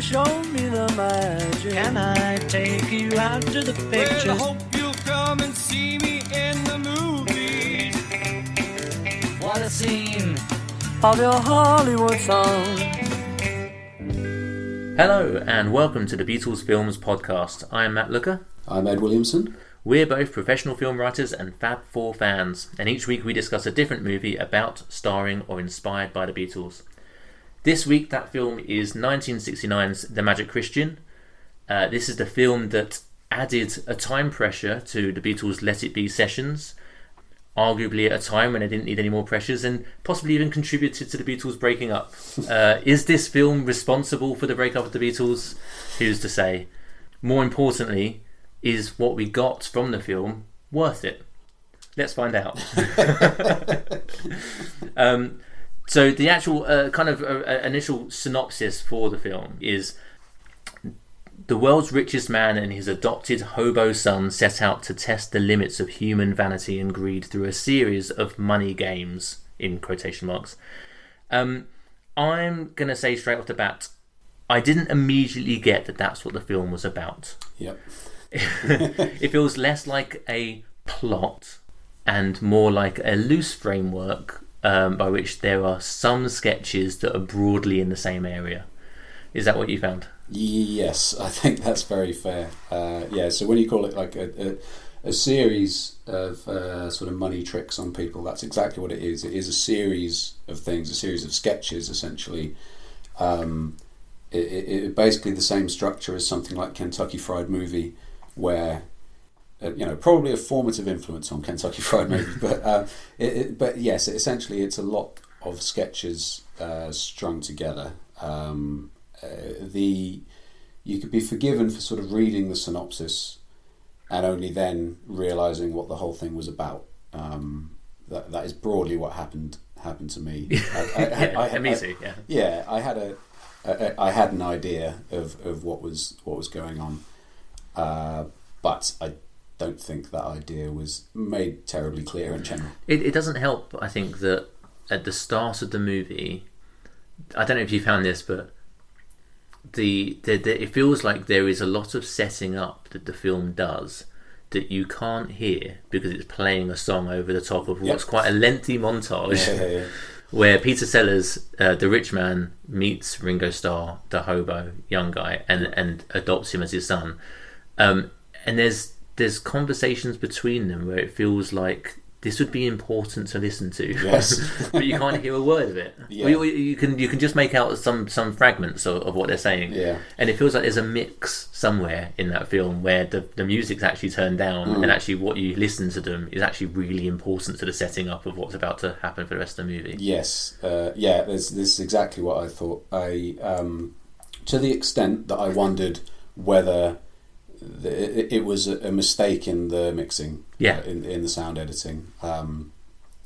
Show me the magic. Can I take you out to the picture? Well, I hope you'll come and see me in the movies. What a scene of your Hollywood song. Hello and welcome to the Beatles Films Podcast. I'm Matt Looker. I'm Ed Williamson. We're both professional film writers and Fab Four fans, and each week we discuss a different movie about, starring or inspired by the Beatles. This week, that film is 1969's The Magic Christian. This is the film that added a time pressure to the Beatles' Let It Be sessions, arguably at a time when they didn't need any more pressures, and possibly even contributed to the Beatles breaking up. Is this film responsible for the breakup of the Beatles? Who's to say? More importantly, is what we got from the film worth it? Let's find out. So the actual initial synopsis for the film is: the world's richest man and his adopted hobo son set out to test the limits of human vanity and greed through a series of money games, in quotation marks. I'm going to say straight off the bat, I didn't immediately get that that's what the film was about. Yep. It feels less like a plot and more like a loose framework by which there are some sketches that are broadly in the same area. Is that what you found? Yes, I think that's very fair. So when you call it like a series of sort of money tricks on people, that's exactly what it is. It is a series of things, a series of sketches, essentially. It basically the same structure as something like Kentucky Fried Movie, where... probably a formative influence on Kentucky Fried Movie, but yes, essentially it's a lot of sketches strung together. You could be forgiven for sort of reading the synopsis and only then realising what the whole thing was about. That is broadly what happened to me. I had an idea of what was going on, but I don't think that idea was made terribly clear in general. It doesn't help, I think, that at the start of the movie, I don't know if you found this, but it feels like there is a lot of setting up that the film does that you can't hear because it's playing a song over the top of what's quite a lengthy montage where Peter Sellers, the rich man, meets Ringo Starr, the hobo young guy, and adopts him as his son. And there's conversations between them where it feels like this would be important to listen to. Yes. But you can't hear a word of it. Yeah. You can just make out some fragments of what they're saying. Yeah. And it feels like there's a mix somewhere in that film where the music's actually turned down and actually what you listen to them is actually really important to the setting up of what's about to happen for the rest of the movie. Yes. This is exactly what I thought. To the extent that I wondered whether it was a mistake in the mixing, in the sound editing, and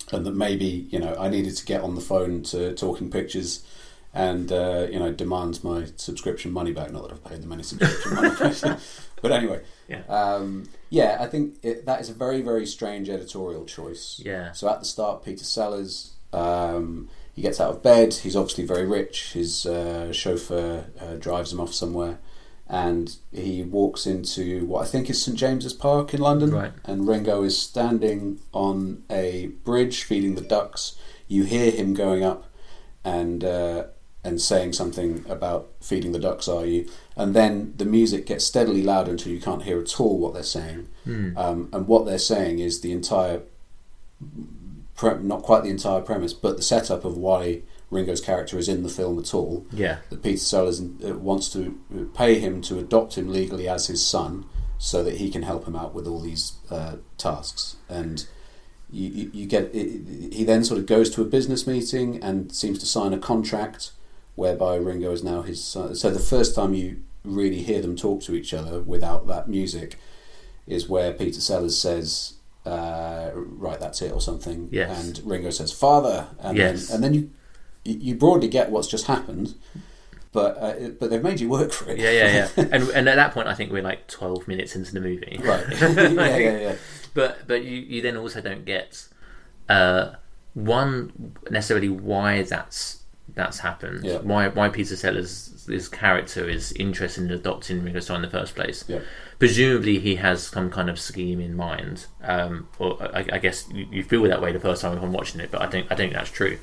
that maybe I needed to get on the phone to Talking Pictures and demand my subscription money back. Not that I've paid them any subscription money, but anyway, I think that is a very, very strange editorial choice. Yeah. So at the start, Peter Sellers, he gets out of bed. He's obviously very rich. His chauffeur drives him off somewhere. And he walks into what I think is St James's Park in London. Right. And Ringo is standing on a bridge feeding the ducks. You hear him going up and saying something about feeding the ducks, are you? And then the music gets steadily louder until you can't hear at all what they're saying. Mm. And what they're saying is the entire... not quite the entire premise, but the setup of why... Ringo's character is in the film at all. Yeah. That Peter Sellers wants to pay him to adopt him legally as his son so that he can help him out with all these tasks. And you get it, he then sort of goes to a business meeting and seems to sign a contract whereby Ringo is now his son. So the first time you really hear them talk to each other without that music is where Peter Sellers says... right, that's it or something. Yes. And Ringo says, father. And yes. Then you broadly get what's just happened, but they've made you work for it. Yeah. And at that point, I think we're like 12 minutes into the movie. Right. Yeah. But you then also don't get one necessarily why that's happened. Yeah. Why Peter Sellers' his character is interested in adopting Ringo Starr in the first place. Yeah. Presumably he has some kind of scheme in mind. Or I guess you feel that way the first time I'm watching it, but I don't think that's true.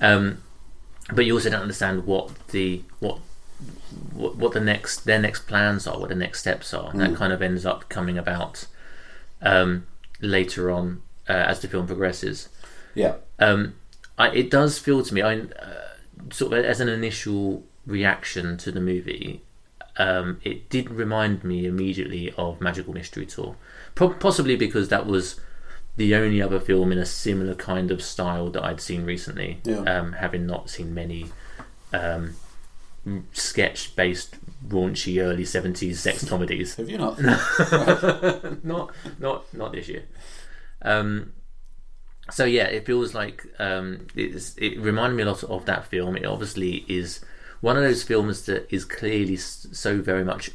But you also don't understand what the next their next plans are, what the next steps are, and that kind of ends up coming about later on as the film progresses. Yeah, it does feel to me, sort of as an initial reaction to the movie, it did remind me immediately of Magical Mystery Tour, possibly because that was the only other film in a similar kind of style that I'd seen recently, having not seen many sketch-based, raunchy early 70s sex comedies. Have you not? No. not this year. So yeah, it feels like it reminded me a lot of that film. It obviously is one of those films that is clearly so very much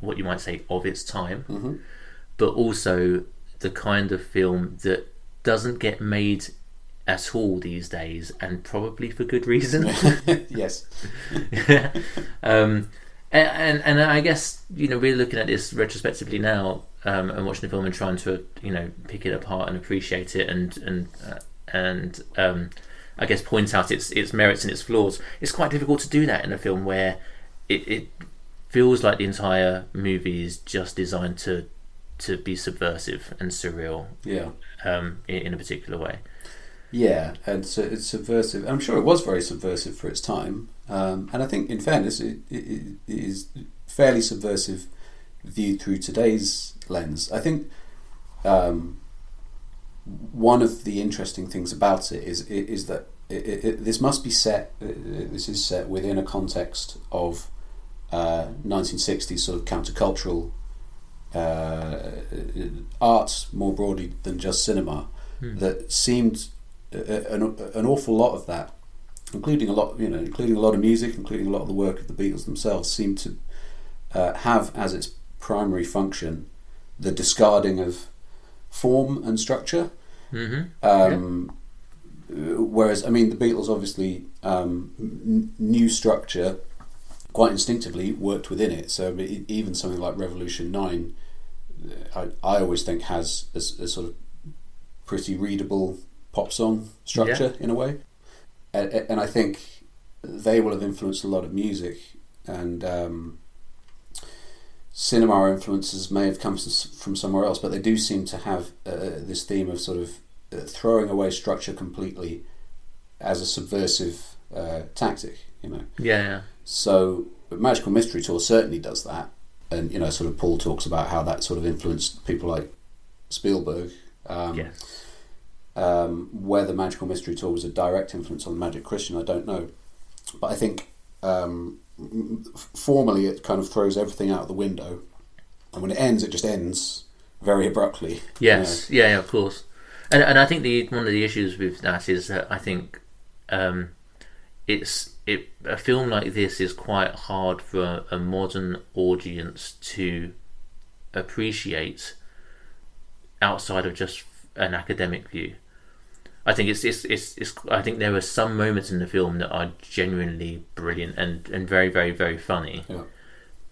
what you might say of its time, but also the kind of film that doesn't get made at all these days, and probably for good reason. Yes. And I guess we're looking at this retrospectively now, and watching the film and trying to pick it apart and appreciate it, and I guess point out its merits and its flaws. It's quite difficult to do that in a film where it feels like the entire movie is just designed to be subversive and surreal, in a particular way. Yeah, and so it's subversive. I'm sure it was very subversive for its time, and I think, in fairness, it is fairly subversive viewed through today's lens. I think one of the interesting things about it is that this is set within a context of 1960s sort of countercultural art more broadly than just cinema, that seemed an awful lot of that, including a lot of music, including a lot of the work of the Beatles themselves, seemed to have as its primary function the discarding of form and structure. Whereas, the Beatles obviously knew structure, quite instinctively worked within it. So even something like Revolution 9. I always think has a sort of pretty readable pop song structure in a way, and I think they will have influenced a lot of music, and cinema influences may have come from somewhere else, but they do seem to have this theme of sort of throwing away structure completely as a subversive tactic, you know. Yeah. So Magical Mystery Tour certainly does that, and you know, sort of Paul talks about how that sort of influenced people like Spielberg. Yes. Whether Magical Mystery Tour was a direct influence on The Magic Christian, I don't know, but I think formally it kind of throws everything out of the window, and when it ends, it just ends very abruptly. Yes, you know? Yeah, of course. And I think one of the issues with that is that I think a film like this is quite hard for a modern audience to appreciate outside of just an academic view. I think it's I think there are some moments in the film that are genuinely brilliant and very, very, very funny. Yeah.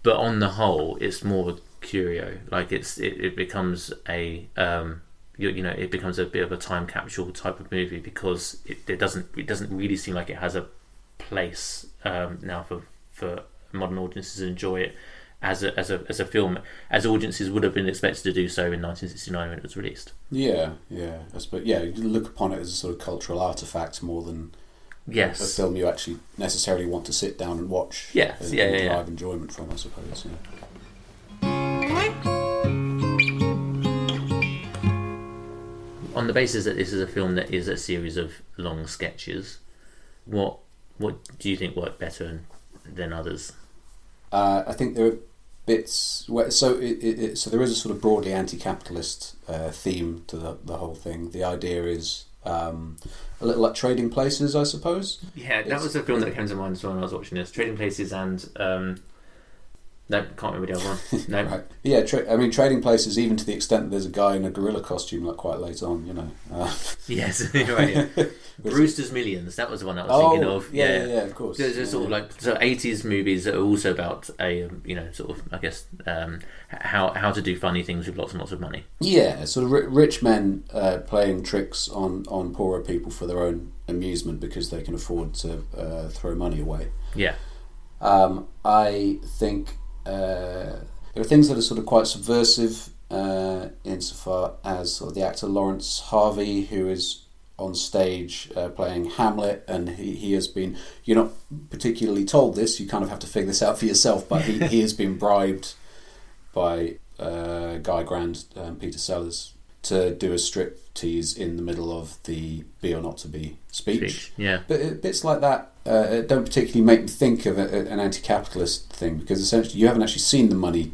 But on the whole, it's more a curio. Like it becomes a it becomes a bit of a time capsule type of movie, because it doesn't really seem like it has a place now for modern audiences to enjoy it as a film, as audiences would have been expected to do so in 1969 when it was released. Yeah, I suppose. Yeah, you look upon it as a sort of cultural artifact more than a film you actually necessarily want to sit down and watch. Yes, and derive enjoyment from, I suppose. Yeah. On the basis that this is a film that is a series of long sketches, what do you think worked better than others? I think there are bits where, so there is a sort of broadly anti-capitalist theme to the whole thing. The idea is a little like Trading Places, I suppose. Yeah, that was a film that came to mind as well when I was watching this. Trading Places and no, can't remember the other one. No. Right. Yeah, Trading Places, even to the extent that there's a guy in a gorilla costume like quite late on, you know. Yes, right. Yeah. Brewster's Millions, that was the one I was thinking of. Yeah, of course. There's sort of like sort of 80s movies that are also about a, sort of, I guess, how to do funny things with lots and lots of money. Yeah, sort of rich men playing tricks on poorer people for their own amusement because they can afford to throw money away. Yeah. I think... there are things that are sort of quite subversive insofar as sort of the actor Lawrence Harvey, who is on stage playing Hamlet, and he has been, you're not particularly told this, you kind of have to figure this out for yourself, but he has been bribed by Guy Grand and Peter Sellers to do a striptease in the middle of the Be or Not to Be speech. Yeah. But bits like that don't particularly make me think of an anti-capitalist thing, because essentially you haven't actually seen the money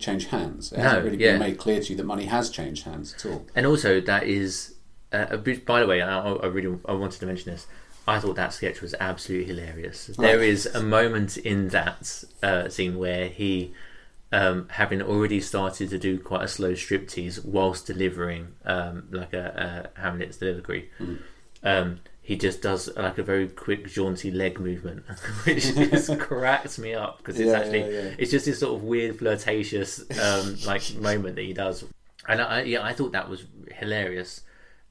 change hands. It hasn't really been made clear to you that money has changed hands at all. And also that is... by the way, I wanted to mention this. I thought that sketch was absolutely hilarious. Right. There is a moment in that scene where he... having already started to do quite a slow striptease whilst delivering like a Hamlet's delivery, he just does like a very quick jaunty leg movement, which just cracks me up, because it's it's just this sort of weird flirtatious like moment that he does, and I thought that was hilarious,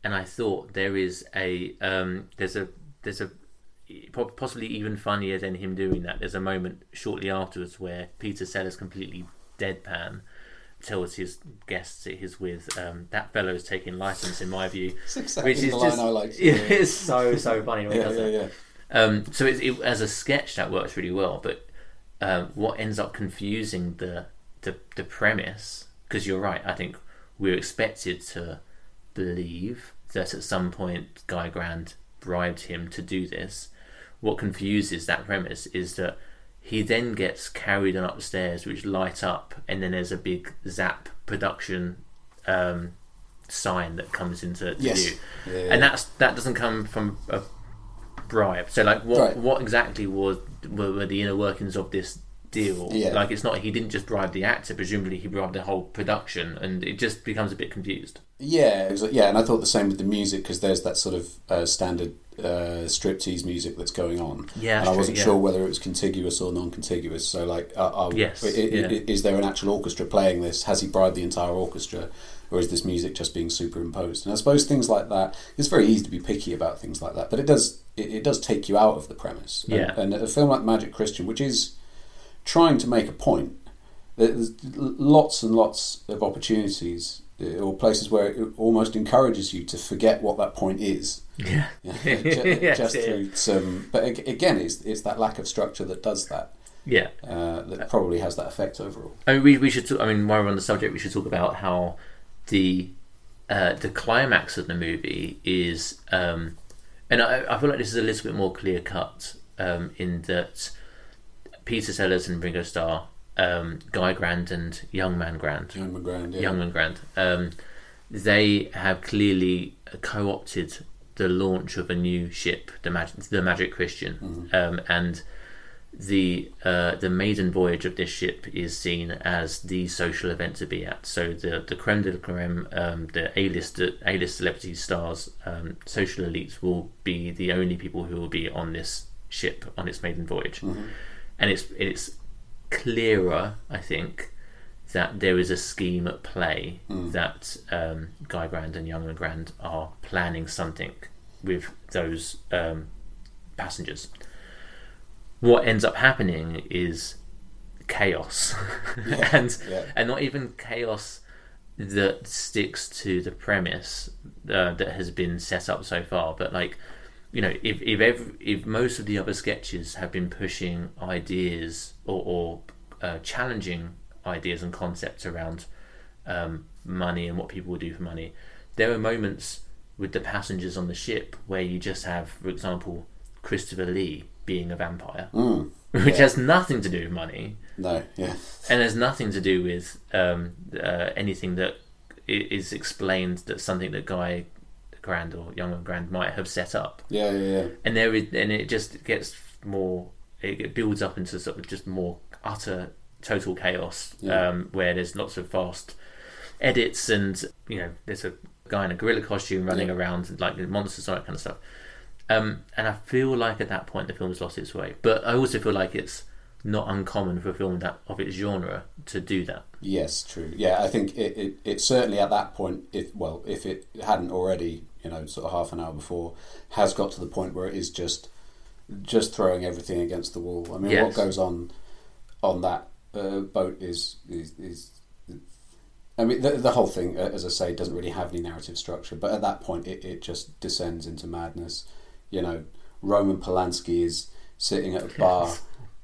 and I thought there is a there's a possibly even funnier than him doing that. There's a moment shortly afterwards where Peter Sellers, completely deadpan, tells his guests that he's with, that fellow is taking license in my view. It's exactly which is the line I like. It's so funny when he does that. Yeah. So it as a sketch that works really well, but what ends up confusing the premise, because you're right, I think we're expected to believe that at some point Guy Grand bribed him to do this. What confuses that premise is that he then gets carried on upstairs, which light up, and then there's a big Zap production sign that comes into view. Yeah. And that doesn't come from a bribe. So, like, what exactly were the inner workings of this deal? Yeah. Like, it's not, he didn't just bribe the actor. Presumably, he bribed the whole production, and it just becomes a bit confused. Yeah, and I thought the same with the music, because there's that sort of standard striptease music that's going on, and I wasn't sure whether it was contiguous or non-contiguous. So, like, is there an actual orchestra playing this? Has he bribed the entire orchestra, or is this music just being superimposed? And I suppose things like that, it's very easy to be picky about things like that, but it does take you out of the premise. And a film like Magic Christian, which is trying to make a point, There's lots and lots of opportunities or places where it almost encourages you to forget what that point is. Yeah. Just through some... But again, it's that lack of structure that does that. Yeah. That probably has that effect overall. I mean, we should... I mean, while we're on the subject, we should talk about how the climax of the movie is... and I feel like this is a little bit more clear-cut in that Peter Sellers and Ringo Starr, Guy Grand and Youngman Grand. Youngman Grand, yeah. Youngman Grand. They have clearly co-opted the launch of a new ship, the Magic Christian, mm-hmm. And the maiden voyage of this ship is seen as the social event to be at. So the creme de la creme, the A-list celebrity stars, social elites will be the only people who will be on this ship on its maiden voyage, mm-hmm. and it's clearer, I think, that there is a scheme at play that Guy Grand and Youngman Grand are planning something with those passengers. What ends up happening is chaos, and not even chaos that sticks to the premise that has been set up so far, but like, you know, if most of the other sketches have been pushing ideas or challenging ideas and concepts around money and what people will do for money, there are moments with the passengers on the ship where you just have, for example, Christopher Lee being a vampire, which has nothing to do with money. No, yeah, and has nothing to do with anything that is explained. That's something that Guy Grand or Youngman Grand might have set up. Yeah. And it just gets more. It builds up into sort of just more utter, total chaos, where there's lots of fast edits, and you know, there's a guy in a gorilla costume running around like the monsters and that kind of stuff. And I feel like at that point the film's lost its way, but I also feel like it's not uncommon for a film that of its genre to do that. Yes, true. Yeah, I think it certainly at that point, if it hadn't already, you know, sort of half an hour before, has got to the point where it is just throwing everything against the wall. I mean, what goes on that boat is I mean, the whole thing, as I say, doesn't really have any narrative structure, but at that point it just descends into madness. You know, Roman Polanski is sitting at a bar,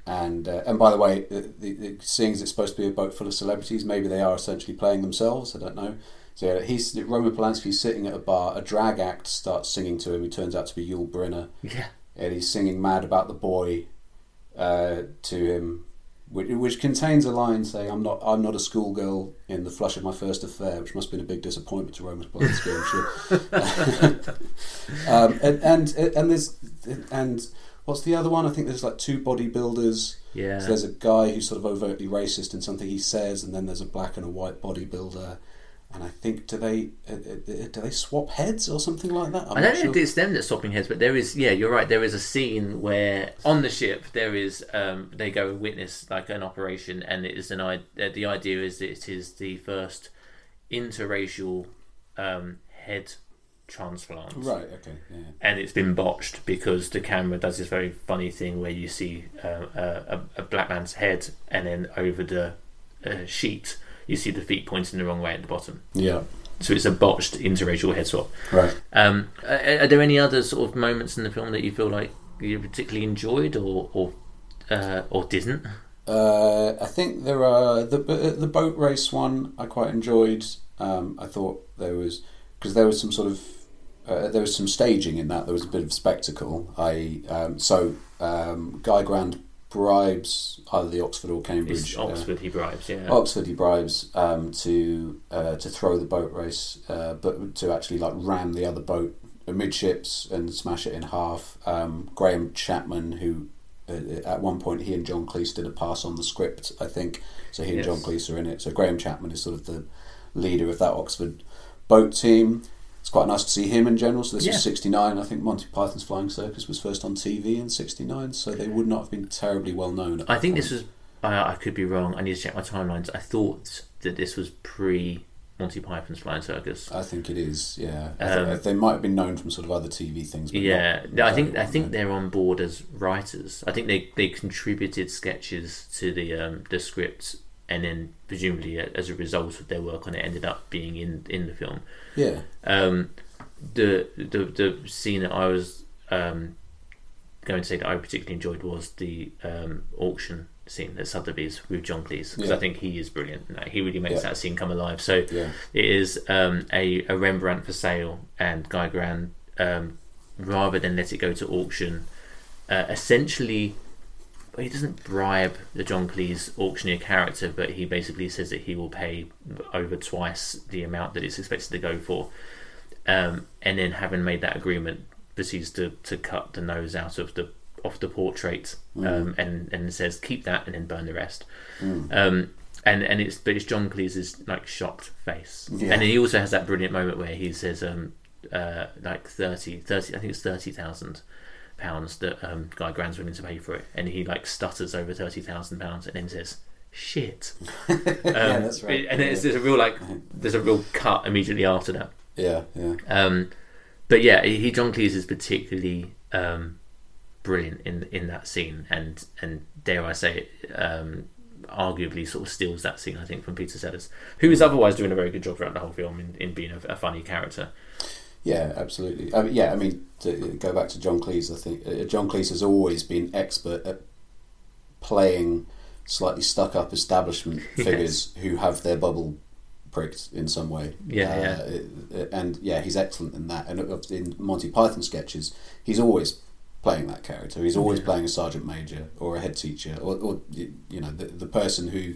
and by the way, seeing as it's supposed to be a boat full of celebrities, maybe they are essentially playing themselves. I don't know. So Roman Polanski's sitting at a bar. A drag act starts singing to him, who turns out to be Yul Brynner. Yeah, and he's singing "Mad About the Boy" to him, which contains a line saying, "I'm not a schoolgirl in the flush of my first affair," which must have been a big disappointment to Roman Polanski, I'm sure. And there's what's the other one? I think there's like two bodybuilders. Yeah. So there's a guy who's sort of overtly racist in something he says, and then there's a black and a white bodybuilder. And I think do they swap heads or something like that? I don't know if it's them that's swapping heads, but there is, yeah, you're right. There is a scene where on the ship there is they go and witness like an operation, and it is the idea is that it is the first interracial head transplant. Right. Okay. Yeah. And it's been botched because the camera does this very funny thing where you see a black man's head, and then over the sheet, you see the feet pointing the wrong way at the bottom. Yeah. So it's a botched interracial head swap. Right. Are there any other sort of moments in the film that you feel like you particularly enjoyed or didn't? I think there are the boat race one I quite enjoyed. I thought there was some sort of there was some staging in that. There was a bit of spectacle. Guy Grand bribes either the Oxford or Cambridge. It's Oxford he bribes, yeah. Oxford he bribes to throw the boat race, but to actually like ram the other boat midships and smash it in half. Graham Chapman, who at one point he and John Cleese did a pass on the script, I think. So he and John Cleese are in it. So Graham Chapman is sort of the leader of that Oxford boat team. It's quite nice to see him in general. So this was 1969. I think Monty Python's Flying Circus was first on TV in 1969, so they would not have been terribly well known. I think this was... I could be wrong. I need to check my timelines. I thought that this was pre-Monty Python's Flying Circus. I think it is, yeah. They might have been known from sort of other TV things. But yeah, I think they're on board as writers. I think they contributed sketches to the script and then presumably as a result of their work on it ended up being in the film. Yeah. The scene that I was going to say that I particularly enjoyed was the auction scene at Sotheby's with John Cleese, because I think he is brilliant. No, he really makes that scene come alive. So it is a Rembrandt for sale, and Guy Grand, rather than let it go to auction, essentially he doesn't bribe the John Cleese auctioneer character, but he basically says that he will pay over twice the amount that it's expected to go for, and then having made that agreement proceeds to cut the nose out of the off the portrait, and says keep that and then burn the rest. And it's John Cleese's like shocked face, and then he also has that brilliant moment where he says like 30 I think it's £30,000 that Guy Grand's willing to pay for it, and he like stutters over £30,000 and then says shit. That's right. And then there's a real like there's a real cut immediately after that. But yeah, he John Cleese is particularly brilliant in that scene, and dare I say it, arguably sort of steals that scene I think from Peter Sellers, who is otherwise doing a very good job throughout the whole film in being a funny character. Yeah, absolutely. I mean, to go back to John Cleese, I think John Cleese has always been expert at playing slightly stuck up establishment figures who have their bubble pricked in some way. And yeah, he's excellent in that, and in Monty Python sketches he's always playing that character. He's always playing a sergeant major or a head teacher, or you know, the person who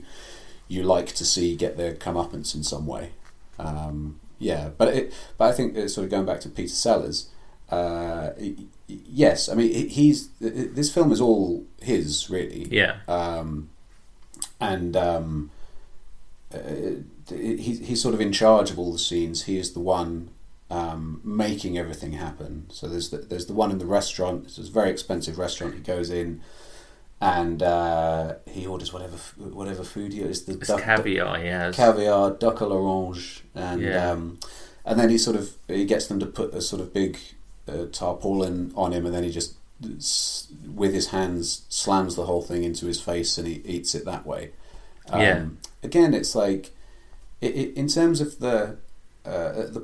you like to see get their comeuppance in some way. But I think sort of going back to Peter Sellers, yes, I mean he's this film is all his really. He's sort of in charge of all the scenes. He is the one making everything happen. So there's the one in the restaurant. It's a very expensive restaurant. He goes in and he orders whatever food he orders. It's caviar, caviar, duck à l'orange, and then he gets them to put a sort of big tarpaulin on him, and then he just with his hands slams the whole thing into his face, and he eats it that way. Again, it's like in terms of the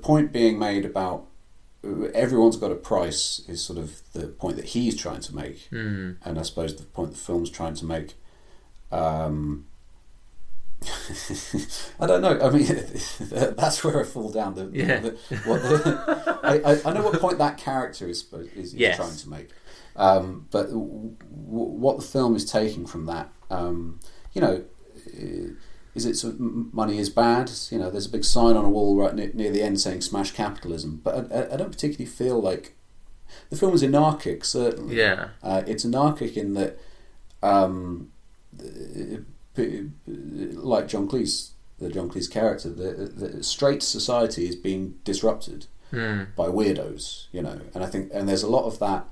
point being made about everyone's got a price is sort of the point that he's trying to make, and I suppose the point the film's trying to make. I don't know. I mean, that's where I fall down. I know what point that character is trying to make, but what the film is taking from that, is it sort of money is bad? You know, there's a big sign on a wall right near the end saying "Smash Capitalism," but I don't particularly feel like the film is anarchic. Certainly, it's anarchic in that, like John Cleese, the John Cleese character, the straight society is being disrupted by weirdos. You know, and there's a lot of that.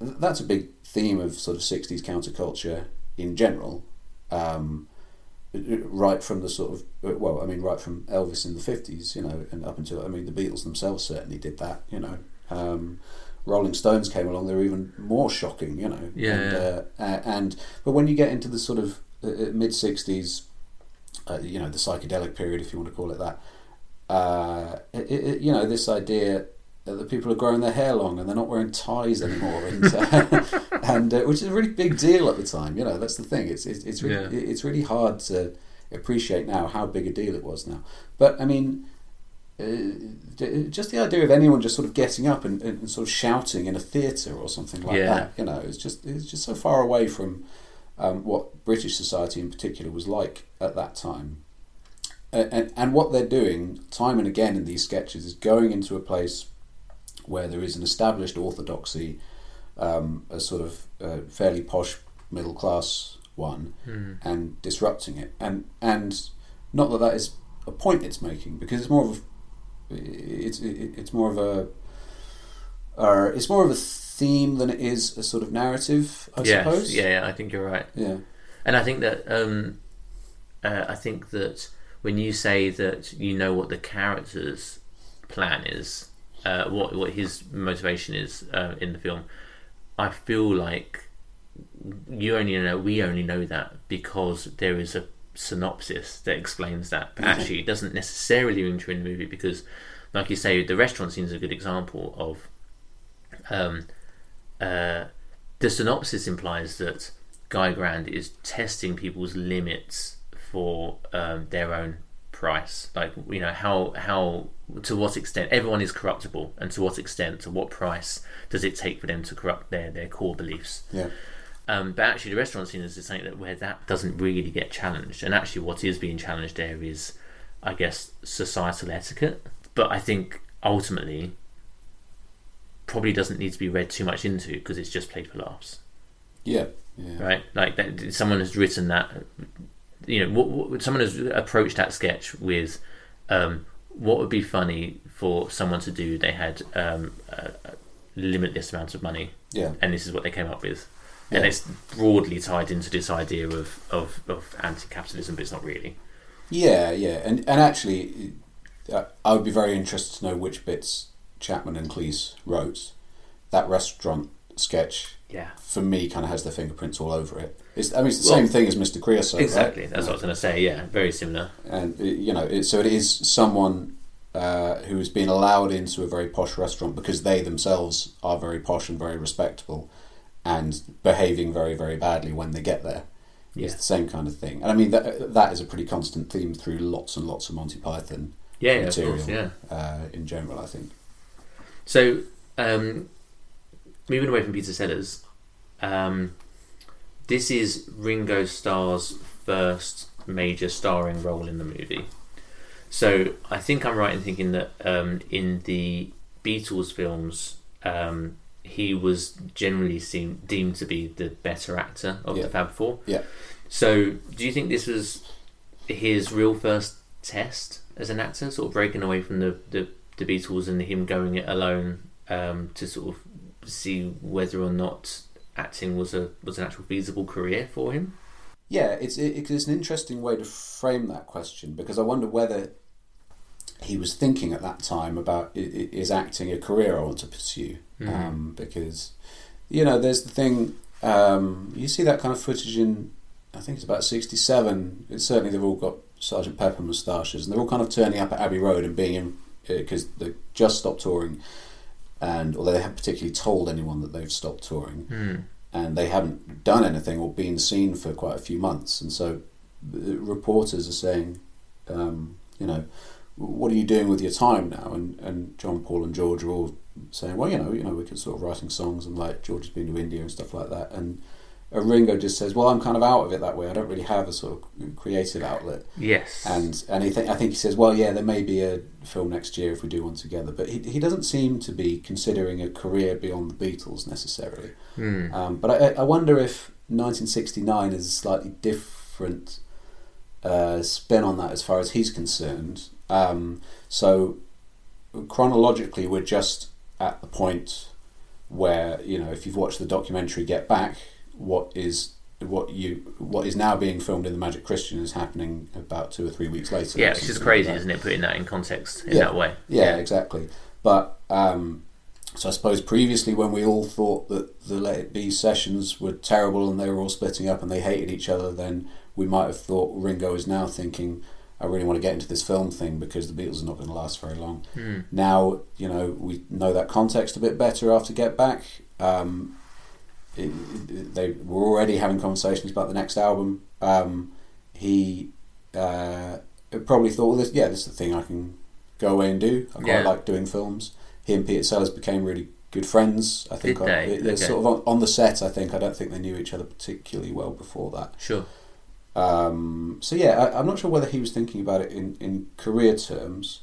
That's a big theme of sort of 60s counterculture in general. Right from the sort of right from Elvis in the 50s, you know, and up until the Beatles themselves certainly did that, you know. Rolling Stones came along; they were even more shocking, you know. But when you get into the sort of mid 60s, the psychedelic period, if you want to call it that, this idea that people are growing their hair long and they're not wearing ties anymore, and which is a really big deal at the time. You know, that's the thing. It's really hard to appreciate now how big a deal it was now. But I mean, just the idea of anyone just sort of getting up and sort of shouting in a theatre or something like that. You know, it's just so far away from what British society in particular was like at that time. And what they're doing time and again in these sketches is going into a place where there is an established orthodoxy, a sort of fairly posh middle class one, and disrupting it, and not that is a point it's making, because it's more of a theme than it is a sort of narrative, I suppose. I think you're right. Yeah, and I think that when you say that you know what the character's plan is. What his motivation is in the film, I feel like you only know, we only know that because there is a synopsis that explains that, but actually it doesn't necessarily ring true in the movie, because like you say, the restaurant scene is a good example of the synopsis implies that Guy Grand is testing people's limits for their own price, like, you know, how to what extent everyone is corruptible, and to what extent, to what price does it take for them to corrupt their core beliefs. Yeah. But actually the restaurant scene is something that where that doesn't really get challenged, and actually what is being challenged there is, I guess, societal etiquette, but I think ultimately probably doesn't need to be read too much into, because it's just played for laughs. Yeah, yeah. Right? Like that, someone has written that, you know, someone has approached that sketch with what would be funny for someone to do, they had a limitless amount of money, yeah, and this is what they came up with. Yeah. And it's broadly tied into this idea of anti-capitalism, but it's not really. Yeah, yeah. And actually, I would be very interested to know which bits Chapman and Cleese wrote. That restaurant sketch, yeah, for me, kind of has their fingerprints all over it. It's the same thing as Mr. Creosote, exactly, right? That's what I was going to say, yeah. Very similar. And, you know, so it is someone who has been allowed into a very posh restaurant because they themselves are very posh and very respectable, and behaving very, very badly when they get there. Yeah. It's the same kind of thing. And I mean, that is a pretty constant theme through lots and lots of Monty Python material, of course, in general, I think. So, moving away from Peter Sellers, this is Ringo Starr's first major starring role in the movie. So I think I'm right in thinking that in the Beatles films, he was generally deemed to be the better actor of the Fab Four. Yeah. So do you think this was his real first test as an actor, sort of breaking away from the Beatles and him going it alone, to sort of see whether or not acting was an actual feasible career for him? Yeah, it's an interesting way to frame that question, because I wonder whether he was thinking at that time about, is acting a career I want to pursue? Mm-hmm. Because, you know, there's the thing, you see that kind of footage in, I think it's about 67, it's certainly they've all got Sergeant Pepper moustaches, and they're all kind of turning up at Abbey Road and being in, because they just stopped touring, and although they haven't particularly told anyone that they've stopped touring, and they haven't done anything or been seen for quite a few months, and so reporters are saying, you know, what are you doing with your time now? And John, Paul and George are all saying, well, you know, we're sort of writing songs, and like George has been to India and stuff like that. And Ringo just says, well, I'm kind of out of it that way. I don't really have a sort of creative outlet. Yes. And I think he says, well, yeah, there may be a film next year if we do one together. But he doesn't seem to be considering a career beyond the Beatles necessarily. Mm. But I wonder if 1969 is a slightly different spin on that as far as he's concerned. So chronologically, we're just at the point where, you know, if you've watched the documentary Get Back, what is now being filmed in The Magic Christian is happening about 2 or 3 weeks later. Yeah, it's just crazy, like, isn't it, putting that in context in that way? Yeah, yeah, exactly. But so I suppose previously, when we all thought that the Let It Be sessions were terrible and they were all splitting up and they hated each other, then we might have thought Ringo is now thinking, I really want to get into this film thing because the Beatles are not going to last very long. Mm. Now, you know, we know that context a bit better after Get Back. They were already having conversations about the next album. He probably thought, well, this is the thing I can go away and do. I quite like doing films. He and Peter Sellers became really good friends, I think. They're sort of on the set, I think. I don't think they knew each other particularly well before that. Sure. So yeah, I'm not sure whether he was thinking about it in career terms.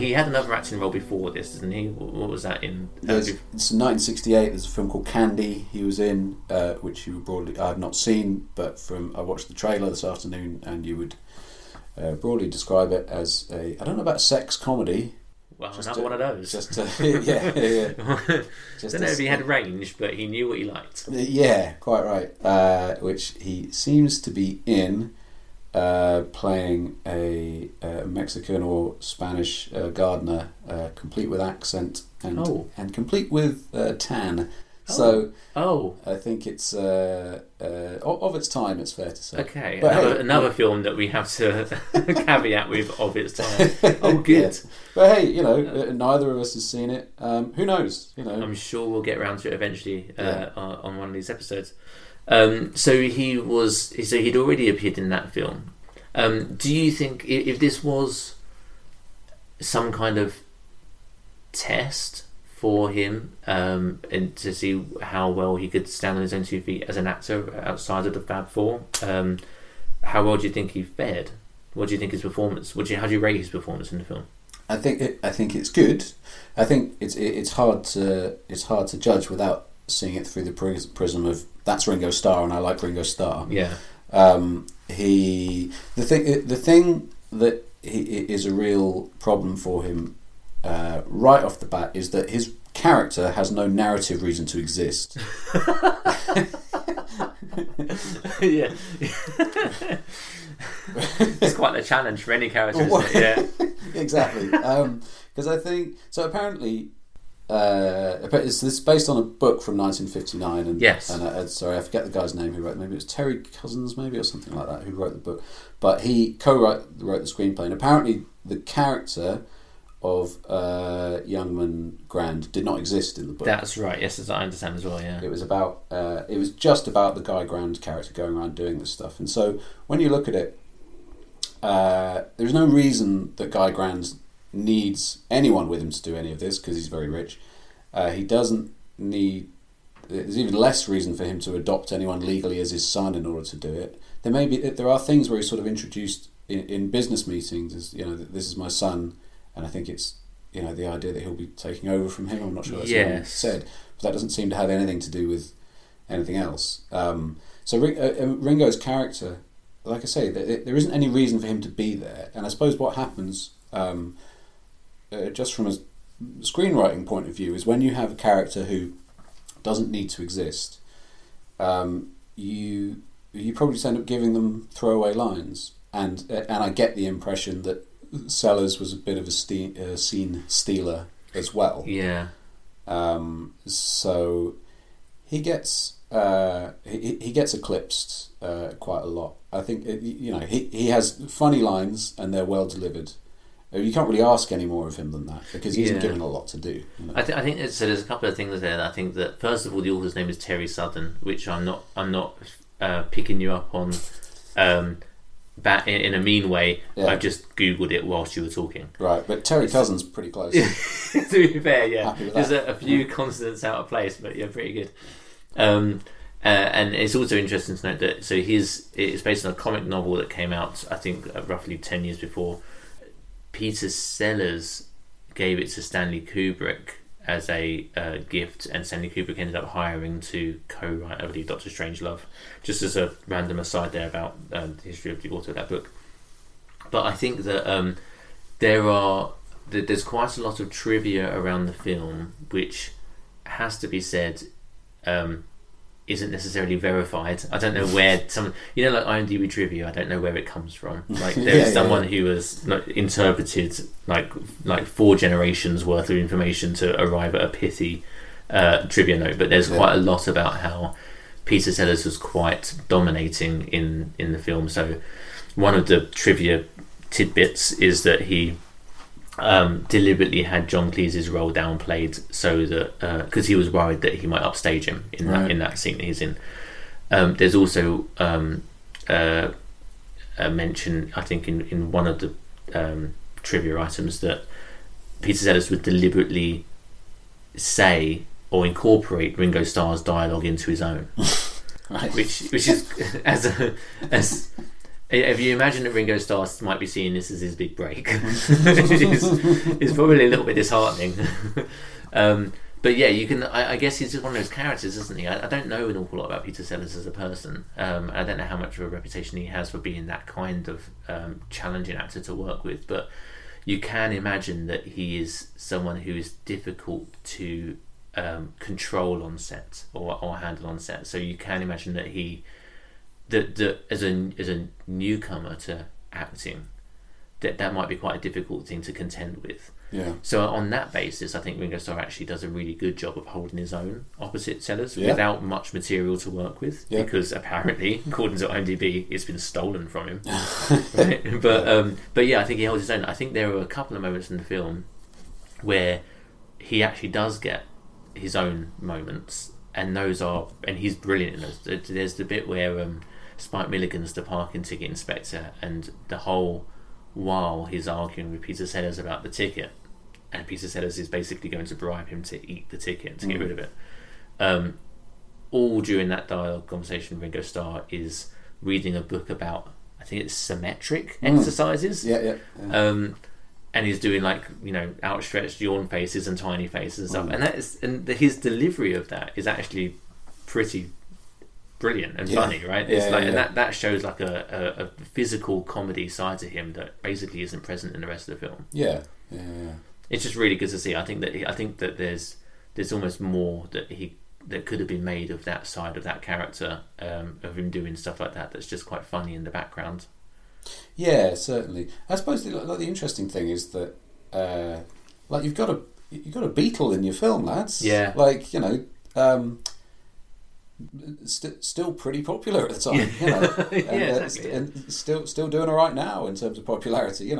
He had another acting role before this, didn't he? What was that in? It's 1968. There's a film called Candy he was in, which you broadly I have not seen, but I watched the trailer this afternoon, and you would broadly describe it as a, I don't know about sex comedy. Well, not one of those. Just yeah. Just I don't know if he had range, but he knew what he liked. Yeah, quite right. Which he seems to be in. Playing a Mexican or Spanish gardener, complete with accent and complete with tan. Oh. So I think it's of its time, it's fair to say. Okay, but another film that we have to caveat with of its time. Oh, good. Yes. But hey, neither of us has seen it. Who knows? I'm sure we'll get around to it eventually on one of these episodes. So he'd already appeared in that film. Do you think if this was some kind of test for him, and to see how well he could stand on his own two feet as an actor outside of the Fab Four, how well do you think he fared? What do you think his performance? How do you rate his performance in the film? I think it's good. I think it's hard to judge without seeing it through the prism of that's Ringo Starr and I like Ringo Starr. Yeah. The thing that is a real problem for him right off the bat is that his character has no narrative reason to exist. Yeah. It's quite a challenge for any character, isn't it? Yeah. Exactly. Because I think so. Apparently. It's this based on a book from 1959, and yes, and sorry, I forget the guy's name who wrote. Maybe it was Terry Cousins, maybe, or something like that, who wrote the book. But he co-wrote the screenplay, and apparently the character of Youngman Grand did not exist in the book. That's right. Yes, as I understand as well. Yeah, it was about. It was just about the Guy Grand character going around doing this stuff, and so when you look at it, there's no reason that Guy Grand's needs anyone with him to do any of this because he's very rich. There's even less reason for him to adopt anyone legally as his son in order to do it. There are things where he's sort of introduced in business meetings as, this is my son, and I think it's, the idea that he'll be taking over from him. I'm not sure that's what he said, but that doesn't seem to have anything to do with anything else. So Ringo's character, like I say, there isn't any reason for him to be there, and I suppose what happens just from a screenwriting point of view is when you have a character who doesn't need to exist, you probably just end up giving them throwaway lines, and I get the impression that Sellers was a bit of a scene stealer as well. Yeah. So he gets he gets eclipsed quite a lot. I think he has funny lines and they're well delivered. You can't really ask any more of him than that because he isn't given a lot to do. I think there's a couple of things there. That I think that first of all, the author's name is Terry Southern, which I'm not picking you up on that in a mean way. Yeah. I've just googled it whilst you were talking. Right, but Terry Cousins pretty close. To be fair, yeah, there's a few consonants out of place, but yeah, pretty good. And it's also interesting to note that it's based on a comic novel that came out I think roughly 10 years before. Peter Sellers gave it to Stanley Kubrick as a gift, and Stanley Kubrick ended up hiring to co-write, I believe, Doctor Strangelove, just as a random aside there about the history of the author of that book. But I think that there's quite a lot of trivia around the film, which has to be said isn't necessarily verified. I don't know where like IMDb trivia. I don't know where it comes from. Like there is someone who has interpreted like 4 generations worth of information to arrive at a pithy trivia note, but there's quite a lot about how Peter Sellers was quite dominating in the film. So one of the trivia tidbits is that he deliberately had John Cleese's role downplayed so that because he was worried that he might upstage him in that in that scene that he's in. There's also a mention, I think, in one of the trivia items that Peter Sellers would deliberately say or incorporate Ringo Starr's dialogue into his own, which is as if you imagine that Ringo Starr might be seeing this as his big break, it's probably a little bit disheartening. But yeah, you can. I guess he's just one of those characters, isn't he? I don't know an awful lot about Peter Sellers as a person. I don't know how much of a reputation he has for being that kind of challenging actor to work with. But you can imagine that he is someone who is difficult to control on set or handle on set. So you can imagine that that as a newcomer to acting, that might be quite a difficult thing to contend with. Yeah. So on that basis, I think Ringo Starr actually does a really good job of holding his own opposite Sellers without much material to work with, because apparently, according to IMDb, it's been stolen from him. Right? But yeah, I think he holds his own. I think there are a couple of moments in the film where he actually does get his own moments, and he's brilliant in those. There's the bit where Spike Milligan's the parking ticket inspector, and the whole while he's arguing with Peter Sellers about the ticket, and Peter Sellers is basically going to bribe him to eat the ticket to get rid of it. All during that dialogue conversation, Ringo Starr is reading a book about, I think it's symmetric exercises. And he's doing outstretched yawn faces and tiny faces and stuff. And his delivery of that is actually pretty brilliant and funny, right? It's and that shows like a physical comedy side to him that basically isn't present in the rest of the film. It's just really good to see. I think that there's almost more that could have been made of that side of that character, of him doing stuff like that that's just quite funny in the background. Yeah, certainly. I suppose the interesting thing is that you've got a Beatle in your film, lads. Yeah, still pretty popular at the time, exactly. And still doing all right now in terms of popularity.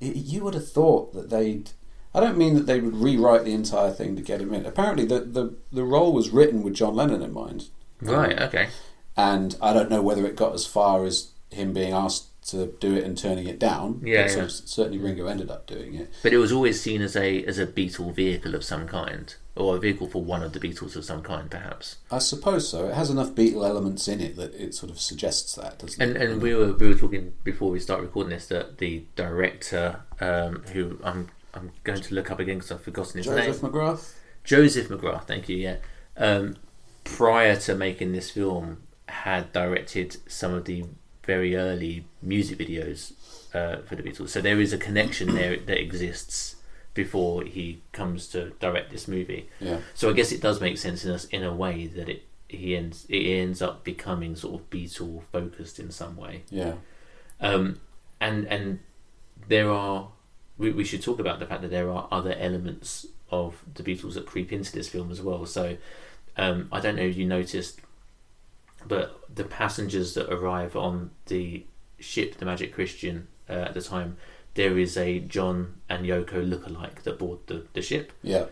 You would have thought that I don't mean that they would rewrite the entire thing to get him in. Apparently, the role was written with John Lennon in mind. Right. Okay. And I don't know whether it got as far as him being asked to do it and turning it down. So certainly Ringo ended up doing it. But it was always seen as a Beatle vehicle of some kind. Or a vehicle for one of the Beatles of some kind, perhaps. I suppose so. It has enough Beatle elements in it that it sort of suggests that, doesn't it? And we were talking before we started recording this that the director, who I'm going to look up again because I've forgotten his name. Joseph McGrath. Thank you. Yeah. Prior to making this film, had directed some of the very early music videos for the Beatles. So there is a connection there that exists before he comes to direct this movie. Yeah. So I guess it does make sense in a way that it ends up becoming sort of Beatle focused in some way. Yeah. And there are we should talk about the fact that there are other elements of the Beatles that creep into this film as well. So I don't know if you noticed, but the passengers that arrive on the ship, the Magic Christian, at the time, there is a John and Yoko lookalike that board the ship. Yeah.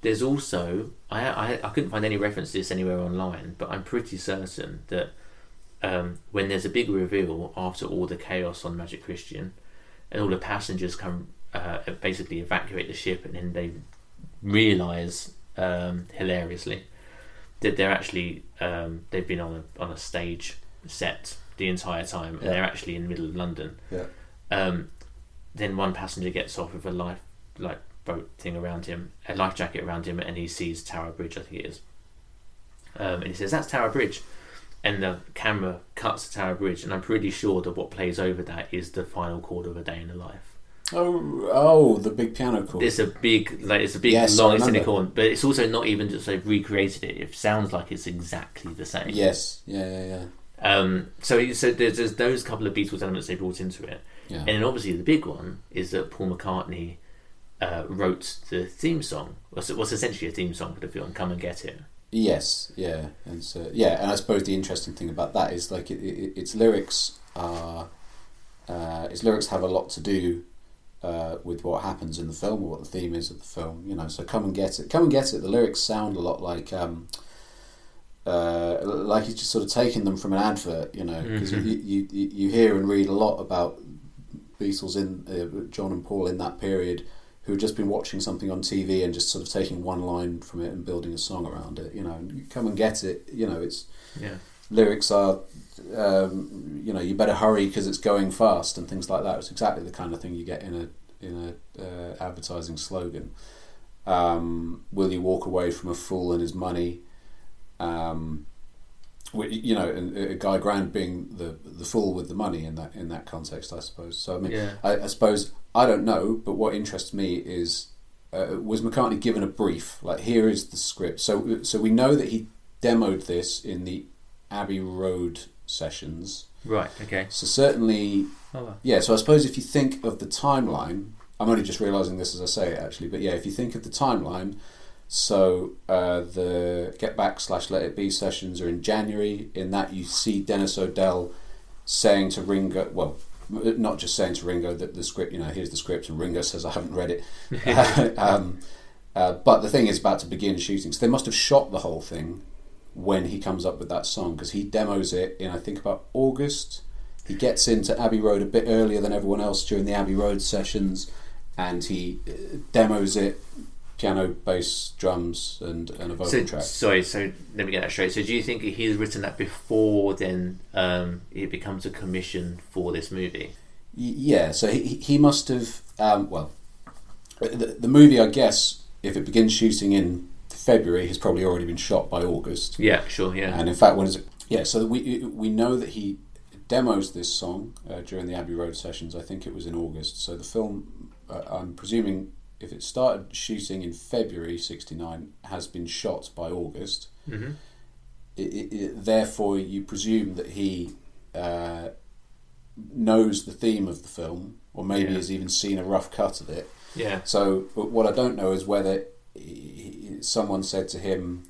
There's also I couldn't find any reference to this anywhere online, but I'm pretty certain that when there's a big reveal after all the chaos on Magic Christian, and all the passengers come basically evacuate the ship, and then they realise hilariously that they're actually they've been on a stage set the entire time, and they're actually in the middle of London. Yeah. Then one passenger gets off with a life jacket around him, and he sees Tower Bridge, I think it is, and he says, "That's Tower Bridge," and the camera cuts to Tower Bridge, and I'm pretty sure that what plays over that is the final chord of A Day in the Life. Oh, the big piano chord. It's a big, long, extended chord, but it's also not even just they've recreated it. It sounds like it's exactly the same. Yes, yeah. So there's those couple of Beatles elements they brought into it. Yeah. And then obviously the big one is that Paul McCartney wrote the theme song. What's essentially a theme song for the film, Come and Get It. Yes, yeah. And so, yeah, and I suppose the interesting thing about that is, like, its lyrics are... its lyrics have a lot to do with what happens in the film or what the theme is of the film, you know. So Come and Get It. Come and Get It, the lyrics sound a lot like he's just sort of taking them from an advert, you know, because mm-hmm. you hear and read a lot about Beatles in John and Paul in that period who had just been watching something on TV and just sort of taking one line from it and building a song around it, you know. And Come and Get It, you know, it's... yeah. Lyrics are, you know, you better hurry because it's going fast and things like that. It's exactly the kind of thing you get in a advertising slogan. Will you walk away from a fool and his money? You know, and Guy Grand being the fool with the money in that context, I suppose. So I mean, yeah. I suppose I don't know, but what interests me is was McCartney given a brief? Like, here is the script. So we know that he demoed this in the Abbey Road sessions. Right, okay. So certainly... oh, wow. Yeah, so I suppose if you think of the timeline... I'm only just realising this as I say it, actually. But yeah, if you think of the timeline... so the Get Back / Let It Be sessions are in January. In that you see Dennis O'Dell saying to Ringo... well, not just saying to Ringo that the script... you know, here's the script, and Ringo says, I haven't read it. But the thing is about to begin shooting. So they must have shot the whole thing... when he comes up with that song, because he demos it in, I think, about August. He gets into Abbey Road a bit earlier than everyone else during the Abbey Road sessions, and he demos it, piano, bass, drums, and a vocal track. Sorry, so let me get that straight. So do you think he's written that before then it becomes a commission for this movie? Yeah, so he must have... the movie, I guess, if it begins shooting in February, has probably already been shot by August. Yeah, sure, yeah. And in fact, when is it? Yeah, so we know that he demos this song during the Abbey Road sessions. I think it was in August. So the film, I'm presuming, if it started shooting in February '69, has been shot by August. Mm-hmm. Therefore, you presume that he knows the theme of the film, or maybe has even seen a rough cut of it. Yeah. So, but what I don't know is whether someone said to him,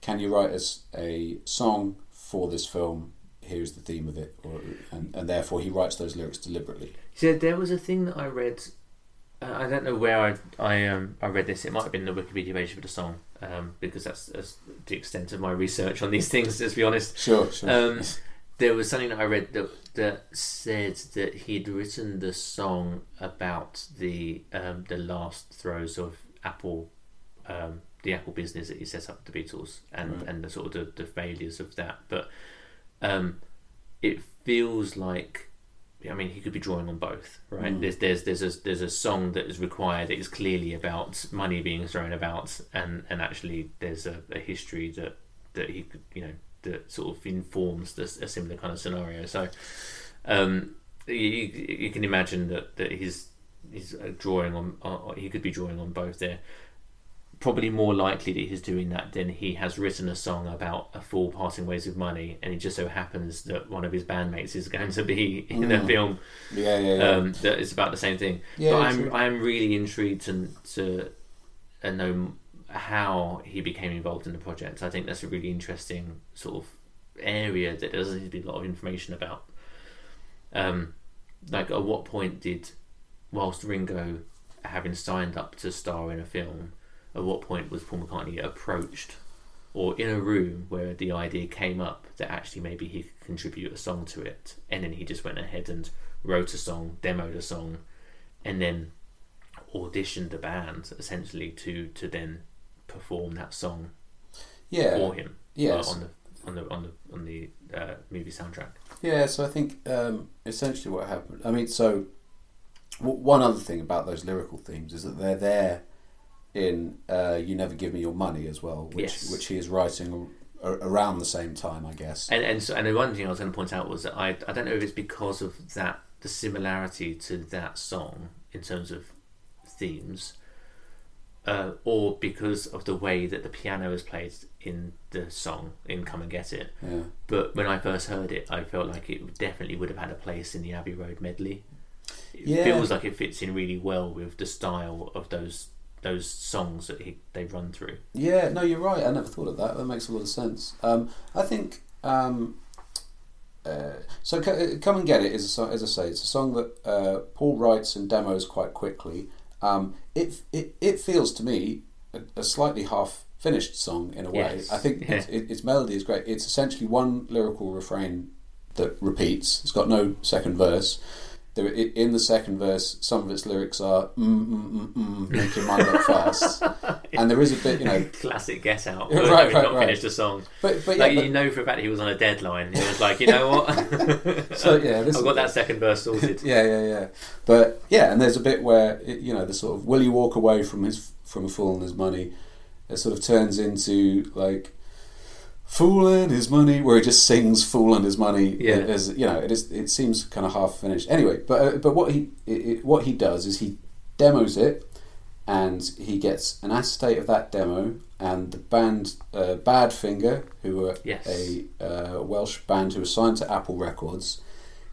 can you write us a song for this film, here's the theme of it, and therefore he writes those lyrics deliberately. So there was a thing that I read, I don't know where I read this, it might have been the Wikipedia page for the song, because that's the extent of my research on these things, let's be honest. Sure. There was something that I read that said that he'd written the song about the last throes of the Apple business that he set up with the Beatles, and, right. and the sort of the failures of that. But it feels like, I mean, he could be drawing on both, right? Mm. There's a song that is required that is clearly about money being thrown about, and actually there's a history that he could, you know, that sort of informs this, a similar kind of scenario. So you can imagine that he's drawing on, or he could be drawing on both there. Probably more likely that he's doing that than he has written a song about a fool parting ways with money, and it just so happens that one of his bandmates is going to be in the film. Yeah. That is about the same thing. Yeah, but I'm really intrigued to know how he became involved in the project. I think that's a really interesting sort of area that there doesn't seem to be a lot of information about. Like, at what point did, whilst Ringo having signed up to star in a film, at what point was Paul McCartney approached, or in a room where the idea came up that actually maybe he could contribute a song to it, and then he just went ahead and wrote a song, demoed a song, and then auditioned the band essentially to then perform that song for him on the movie soundtrack? Yeah, so I think essentially what happened. I mean, so one other thing about those lyrical themes is that they're there in You Never Give Me Your Money as well, which he is writing around the same time, I guess. And the one thing I was going to point out was that I don't know if it's because of that, the similarity to that song in terms of themes, or because of the way that the piano is played in the song in Come and Get It. Yeah. But when I first heard it, I felt like it definitely would have had a place in the Abbey Road medley. It feels like it fits in really well with the style of those songs that they run through. Yeah, no, you're right. I never thought of that. That makes a lot of sense. I think so. Come and Get It is a song, as I say, it's a song that Paul writes and demos quite quickly. It feels to me a slightly half-finished song in a way. Yes. I think its melody is great. It's essentially one lyrical refrain that repeats. It's got no second verse. In the second verse, some of its lyrics are make your mind up fast, and there is a bit, you know, classic Get Out. Right. Finished the song, but you know for a fact he was on a deadline. He was like, you know what? So I've got that second verse sorted. Yeah. But yeah, and there's a bit where the sort of will you walk away from a fool and his money, it sort of turns into like. Fool and his money, where he just sings "Fool and his money," as it is. It seems kind of half finished. Anyway, but what he does is he demos it, and he gets an acetate of that demo, and the band Bad Finger, who are a Welsh band who are signed to Apple Records,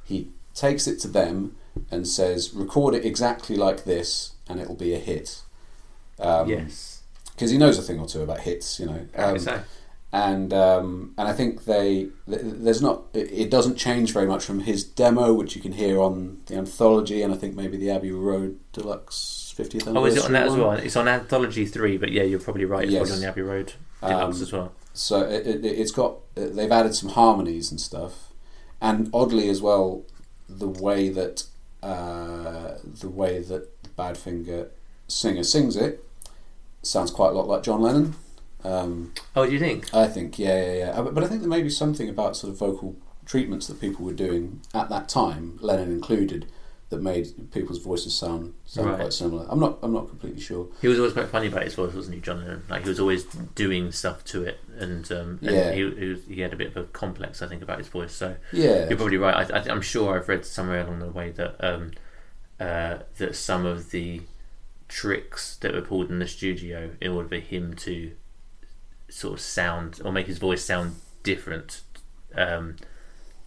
he takes it to them and says, "Record it exactly like this, and it'll be a hit." Because he knows a thing or two about hits, And I think it doesn't change very much from his demo, which you can hear on the anthology, and I think maybe the Abbey Road Deluxe 50th anniversary. Oh, is it on that as well? It's on Anthology 3, but yeah, you're probably right. It's probably on the Abbey Road Deluxe as well. So it's got they've added some harmonies and stuff, and oddly as well, the way that the Badfinger singer sings it sounds quite a lot like John Lennon. Do you think? I think, yeah. But I think there may be something about sort of vocal treatments that people were doing at that time, Lennon included, that made people's voices sound quite similar. I'm not completely sure. He was always quite funny about his voice, wasn't he, John Lennon? Like, he was always doing stuff to it, and he had a bit of a complex, I think, about his voice. So you're probably right. I'm sure I've read somewhere along the way that that some of the tricks that were pulled in the studio in order for him to sort of sound or make his voice sound different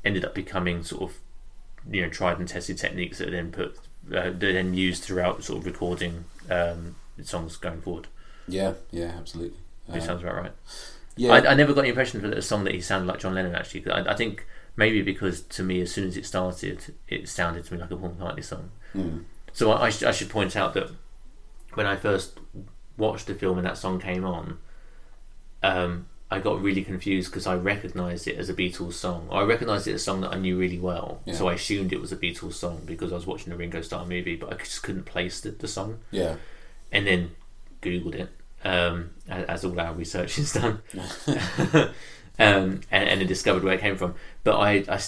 ended up becoming sort of tried and tested techniques that are then then used throughout sort of recording songs going forward. Absolutely. It sounds about right. I never got the impression for the song that he sounded like John Lennon, actually. I think maybe because to me, as soon as it started, it sounded to me like a Paul McCartney song. So I should point out that when I first watched the film and that song came on, I got really confused because I recognised it as a Beatles song. I recognised it as a song that I knew really well, so I assumed it was a Beatles song because I was watching a Ringo Starr movie, but I just couldn't place the song. Yeah, and then Googled it, as all our research is done, and I discovered where it came from. But I'm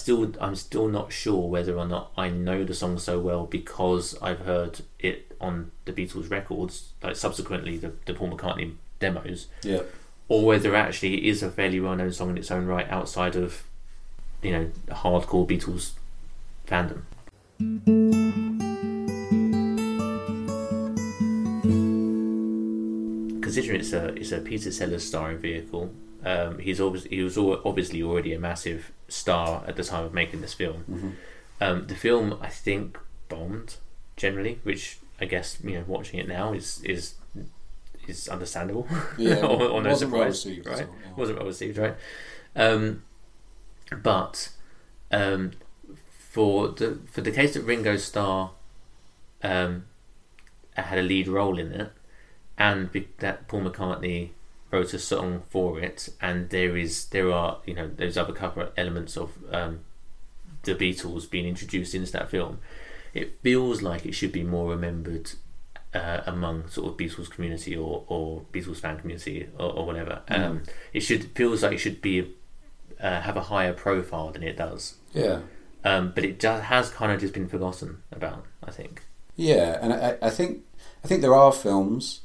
still not sure whether or not I know the song so well because I've heard it on the Beatles records, like subsequently the Paul McCartney demos. Yeah. Or whether actually it is a fairly well-known song in its own right outside of, hardcore Beatles fandom. Considering it's a Peter Sellers starring vehicle, he was obviously already a massive star at the time of making this film. Mm-hmm. The film, I think, bombed generally, which I guess watching it now is understandable. Yeah, or no surprise, well received, right? Wasn't well received, right? But for the case that Ringo Starr had a lead role in it, and that Paul McCartney wrote a song for it, and there are those other couple elements of the Beatles being introduced into that film, it feels like it should be more remembered among sort of Beatles community or Beatles fan community or whatever. It feels like it should have a higher profile than it does. Yeah. But it has kind of just been forgotten about, I think. Yeah, and I think there are films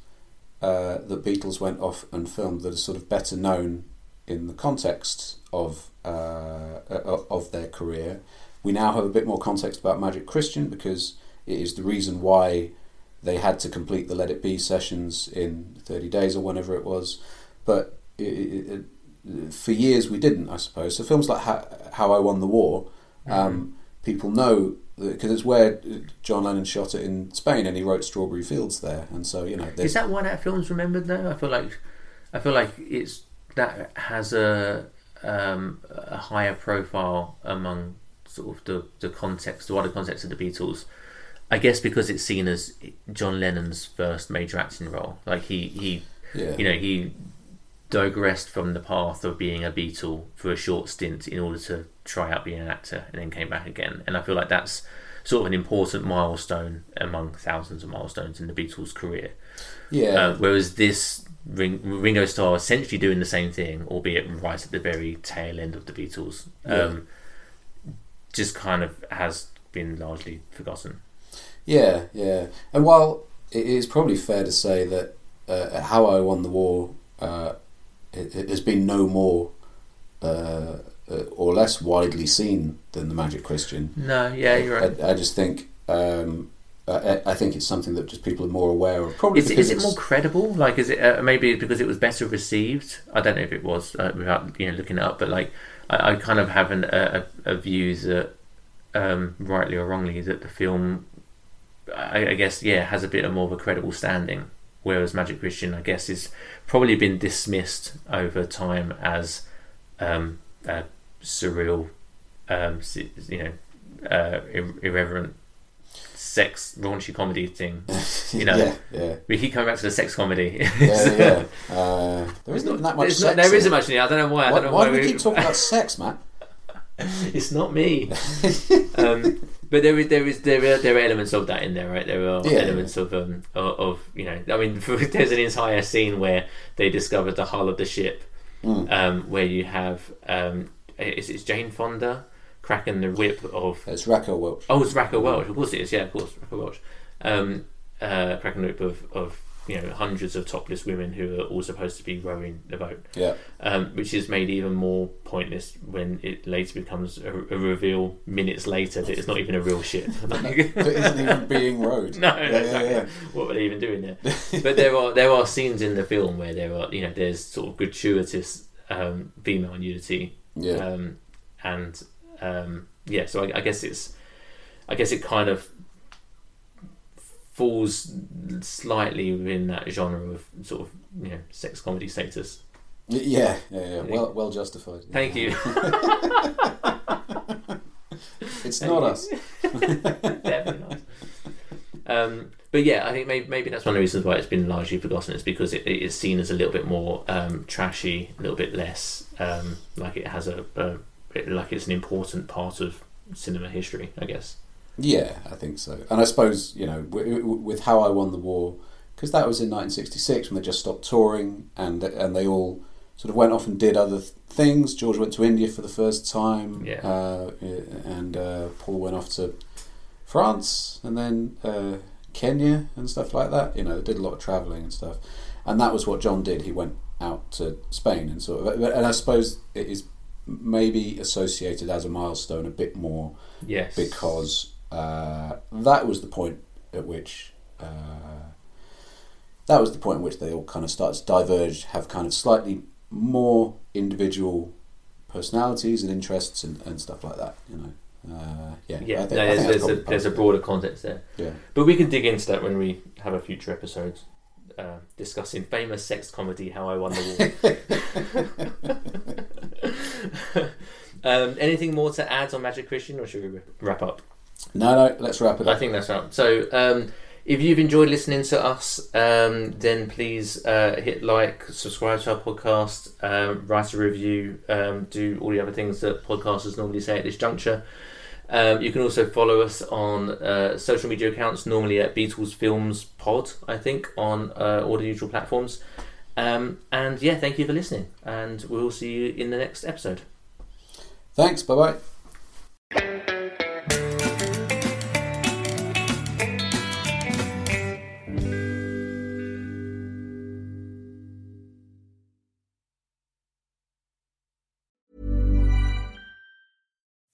that Beatles went off and filmed that are sort of better known in the context of their career. We now have a bit more context about Magic Christian because it is the reason why they had to complete the Let It Be sessions in 30 days or whenever it was. But for years we didn't, I suppose. So films like How I Won the War, people know because it's where John Lennon shot it in Spain, and he wrote Strawberry Fields there. And so, you know, is that why that film's remembered though? I feel like it's that has a higher profile among sort of the wider context of the Beatles. I guess because it's seen as John Lennon's first major acting role. Like he digressed from the path of being a Beatle for a short stint in order to try out being an actor, and then came back again. And I feel like that's sort of an important milestone among thousands of milestones in the Beatles' career. Yeah. Whereas this Ringo Starr essentially doing the same thing, albeit right at the very tail end of the Beatles, just kind of has been largely forgotten. Yeah, yeah. And while it is probably fair to say that How I Won the War it has been no more or less widely seen than The Magic Christian. No, yeah, you're right. I just think I think it's something that just people are more aware of. Probably is it more credible? Like, is it maybe because it was better received? I don't know if it was without looking it up, but like I kind of have a view that rightly or wrongly that the film, I guess, has a bit of more of a credible standing. Whereas Magic Christian, I guess, is probably been dismissed over time as a surreal, irreverent sex raunchy comedy thing. We keep coming back to the sex comedy. There isn't that much sex. There isn't much. I don't know why. Why do we keep talking about sex, Matt? It's not me. But there are elements of that in there, right? There are elements of I mean, there's an entire scene where they discover the hull of the ship, where you have it's Jane Fonda cracking the whip of. It's Raquel Welch. Oh, it's Raquel Welch. Of course it is. Yeah, of course, Raquel Welch. Cracking the whip of hundreds of topless women who are all supposed to be rowing the boat. Yeah. Which is made even more pointless when it later becomes a reveal minutes later that it's not even a real ship. It isn't even being rowed. No. What were they even doing there? But there are scenes in the film where there's sort of gratuitous female nudity. Yeah. So I guess it kind of falls slightly within that genre of sort of sex comedy status. Yeah. Well justified. Thank you. It's not us. Definitely not. But yeah, I think maybe that's one of the reasons why it's been largely forgotten. It's because it is seen as a little bit more trashy, a little bit less like it has like it's an important part of cinema history, I guess. Yeah, I think so. And I suppose, with How I Won the War, because that was in 1966 when they just stopped touring and they all sort of went off and did other things. George went to India for the first time, and Paul went off to France and then Kenya and stuff like that. They did a lot of travelling and stuff. And that was what John did. He went out to Spain and and I suppose it is maybe associated as a milestone a bit more, because that was the point at which they all kind of started to diverge, have kind of slightly more individual personalities and interests and stuff like that. There's a broader context there. Yeah, but we can dig into that when we have a future episode discussing famous sex comedy How I Won the War. Anything more to add on Magic Christian, or should we wrap up? No, let's wrap it up. I think that's right. So if you've enjoyed listening to us, then please hit like, subscribe to our podcast, write a review, do all the other things that podcasters normally say at this juncture. You can also follow us on social media accounts, normally at Beatles Films Pod, I think, on all the usual platforms. And thank you for listening, and we'll see you in the next episode. Thanks, bye-bye.